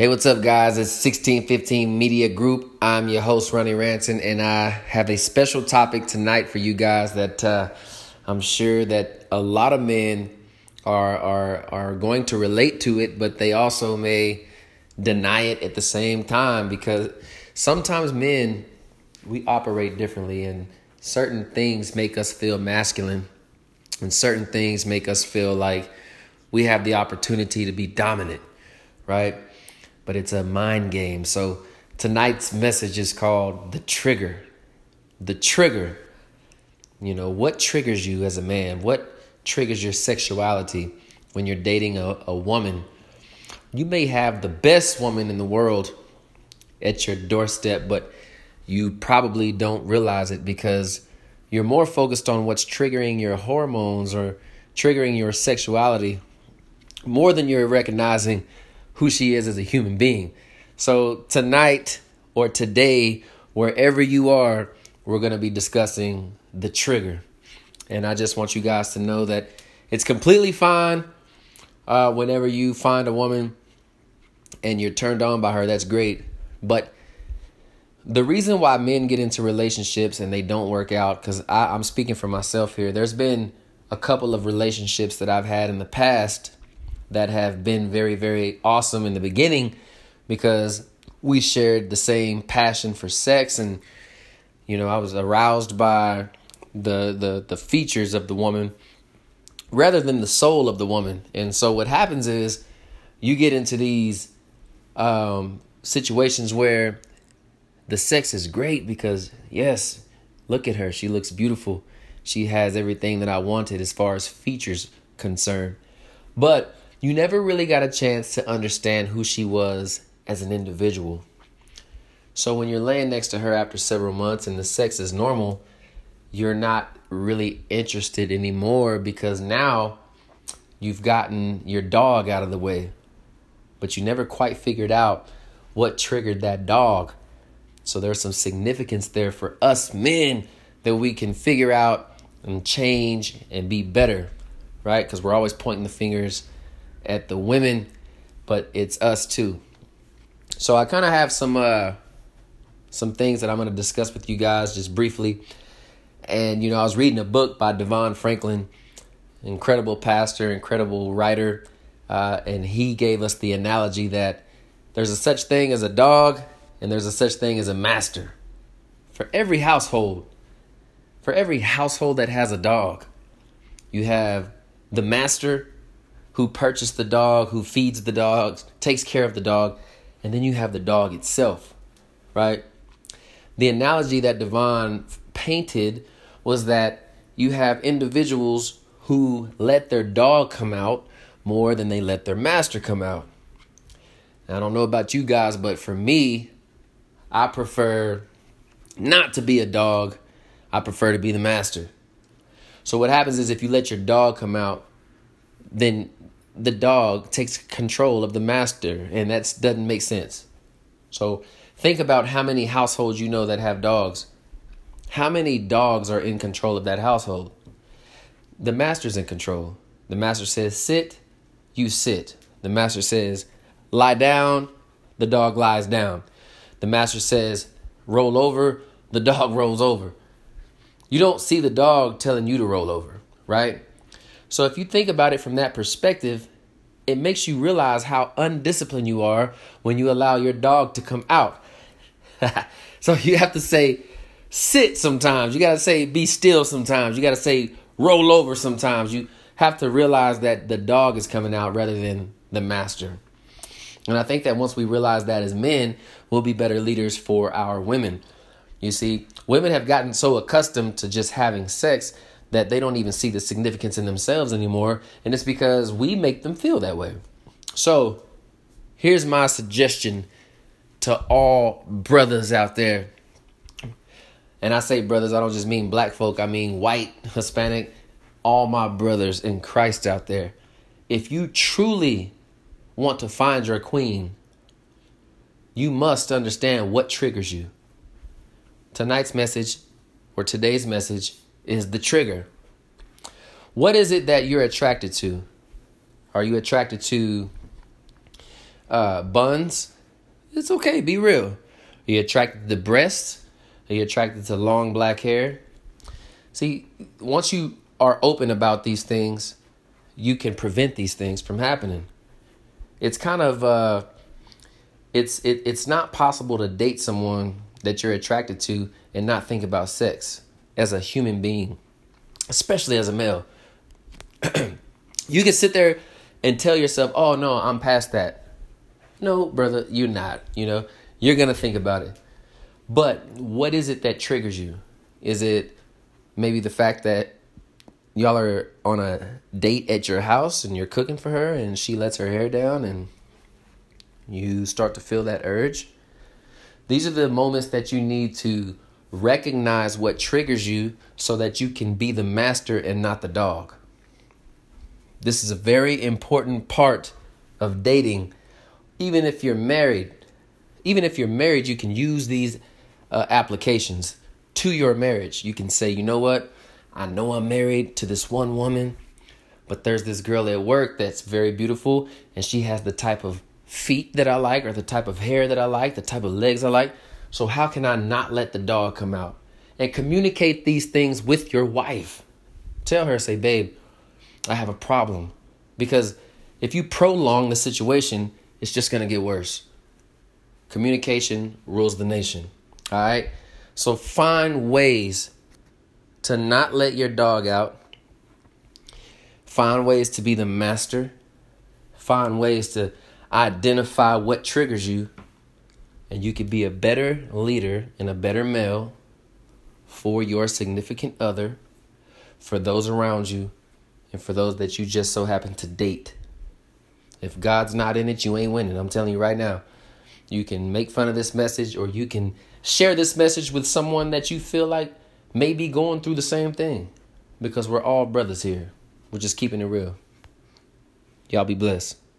Hey, what's up, guys? It's 1615 Media Group. I'm your host, Ronnie Ranson, and I have a special topic tonight for you guys that I'm sure that a lot of men are going to relate to it, but they also may deny it at the same time, because sometimes men, we operate differently, and certain things make us feel masculine, and certain things make us feel like we have the opportunity to be dominant, right? But it's a mind game. So tonight's message is called The Trigger. The trigger. You know, what triggers you as a man? What triggers your sexuality when you're dating a woman? You may have the best woman in the world at your doorstep, but you probably don't realize it because you're more focused on what's triggering your hormones or triggering your sexuality more than you're recognizing who she is as a human being. So tonight or today, wherever you are, we're going to be discussing the trigger. And I just want you guys to know that it's completely fine whenever you find a woman and you're turned on by her. That's great. But the reason why men get into relationships and they don't work out, because I'm speaking for myself here, there's been a couple of relationships that I've had in the past that have been very, very awesome in the beginning because we shared the same passion for sex. And, you know, I was aroused by the features of the woman rather than the soul of the woman. And so what happens is you get into these situations where the sex is great because, yes, look at her. She looks beautiful. She has everything that I wanted as far as features concerned. But you never really got a chance to understand who she was as an individual. So when you're laying next to her after several months and the sex is normal, you're not really interested anymore because now you've gotten your dog out of the way. But you never quite figured out what triggered that dog. So there's some significance there for us men that we can figure out and change and be better, right? Because we're always pointing the fingers at the women, but it's us too. So I kind of have some things that I'm going to discuss with you guys just briefly. And, you know, I was reading a book by Devon Franklin, incredible pastor, incredible writer. And he gave us the analogy that there's a such thing as a dog and there's a such thing as a master. For every household that has a dog, you have the master who purchased the dog, who feeds the dog, takes care of the dog, and then you have the dog itself, right? The analogy that Devon painted was that you have individuals who let their dog come out more than they let their master come out. Now, I don't know about you guys, but for me, I prefer not to be a dog. I prefer to be the master. So what happens is if you let your dog come out, then the dog takes control of the master, and that doesn't make sense. So think about how many households you know that have dogs. How many dogs are in control of that household? The master's in control. The master says sit, you sit. The master says lie down, the dog lies down. The master says roll over, the dog rolls over. You don't see the dog telling you to roll over, right? So if you think about it from that perspective, it makes you realize how undisciplined you are when you allow your dog to come out. So you have to say sit sometimes. You got to say be still sometimes. You got to say roll over sometimes. You have to realize that the dog is coming out rather than the master. And I think that once we realize that as men, we'll be better leaders for our women. You see, women have gotten so accustomed to just having sex that they don't even see the significance in themselves anymore. And it's because we make them feel that way. So here's my suggestion to all brothers out there. And I say brothers, I don't just mean black folk. I mean white, Hispanic, all my brothers in Christ out there. If you truly want to find your queen, you must understand what triggers you. Tonight's message, or today's message, is the trigger. What is it that you're attracted to? Are you attracted to buns, it's okay. Be real. Are you attracted to breasts? Are you attracted to long black hair? See, once you are open about these things, you can prevent these things from happening. It's kind of it's not possible to date someone that you're attracted to and not think about sex as a human being, especially as a male. You can sit there and tell yourself, oh, no, I'm past that. No, brother, you're not. You know, you're going to think about it. But what is it that triggers you? Is it maybe the fact that y'all are on a date at your house and you're cooking for her and she lets her hair down and you start to feel that urge? These are the moments that you need to recognize what triggers you so that you can be the master and not the dog. This is a very important part of dating. Even if you're married, you can use these applications to your marriage. You can say, you know what? I know I'm married to this one woman, but there's this girl at work that's very beautiful, and she has the type of feet that I like, or the type of hair that I like, the type of legs I like. So how can I not let the dog come out? And communicate these things with your wife. Tell her, say, babe, I have a problem. Because if you prolong the situation, it's just going to get worse. Communication rules the nation. All right. So find ways to not let your dog out. Find ways to be the master. Find ways to identify what triggers you. And you could be a better leader and a better male for your significant other, for those around you, and for those that you just so happen to date. If God's not in it, you ain't winning. I'm telling you right now. You can make fun of this message, or you can share this message with someone that you feel like may be going through the same thing, because we're all brothers here. We're just keeping it real. Y'all be blessed.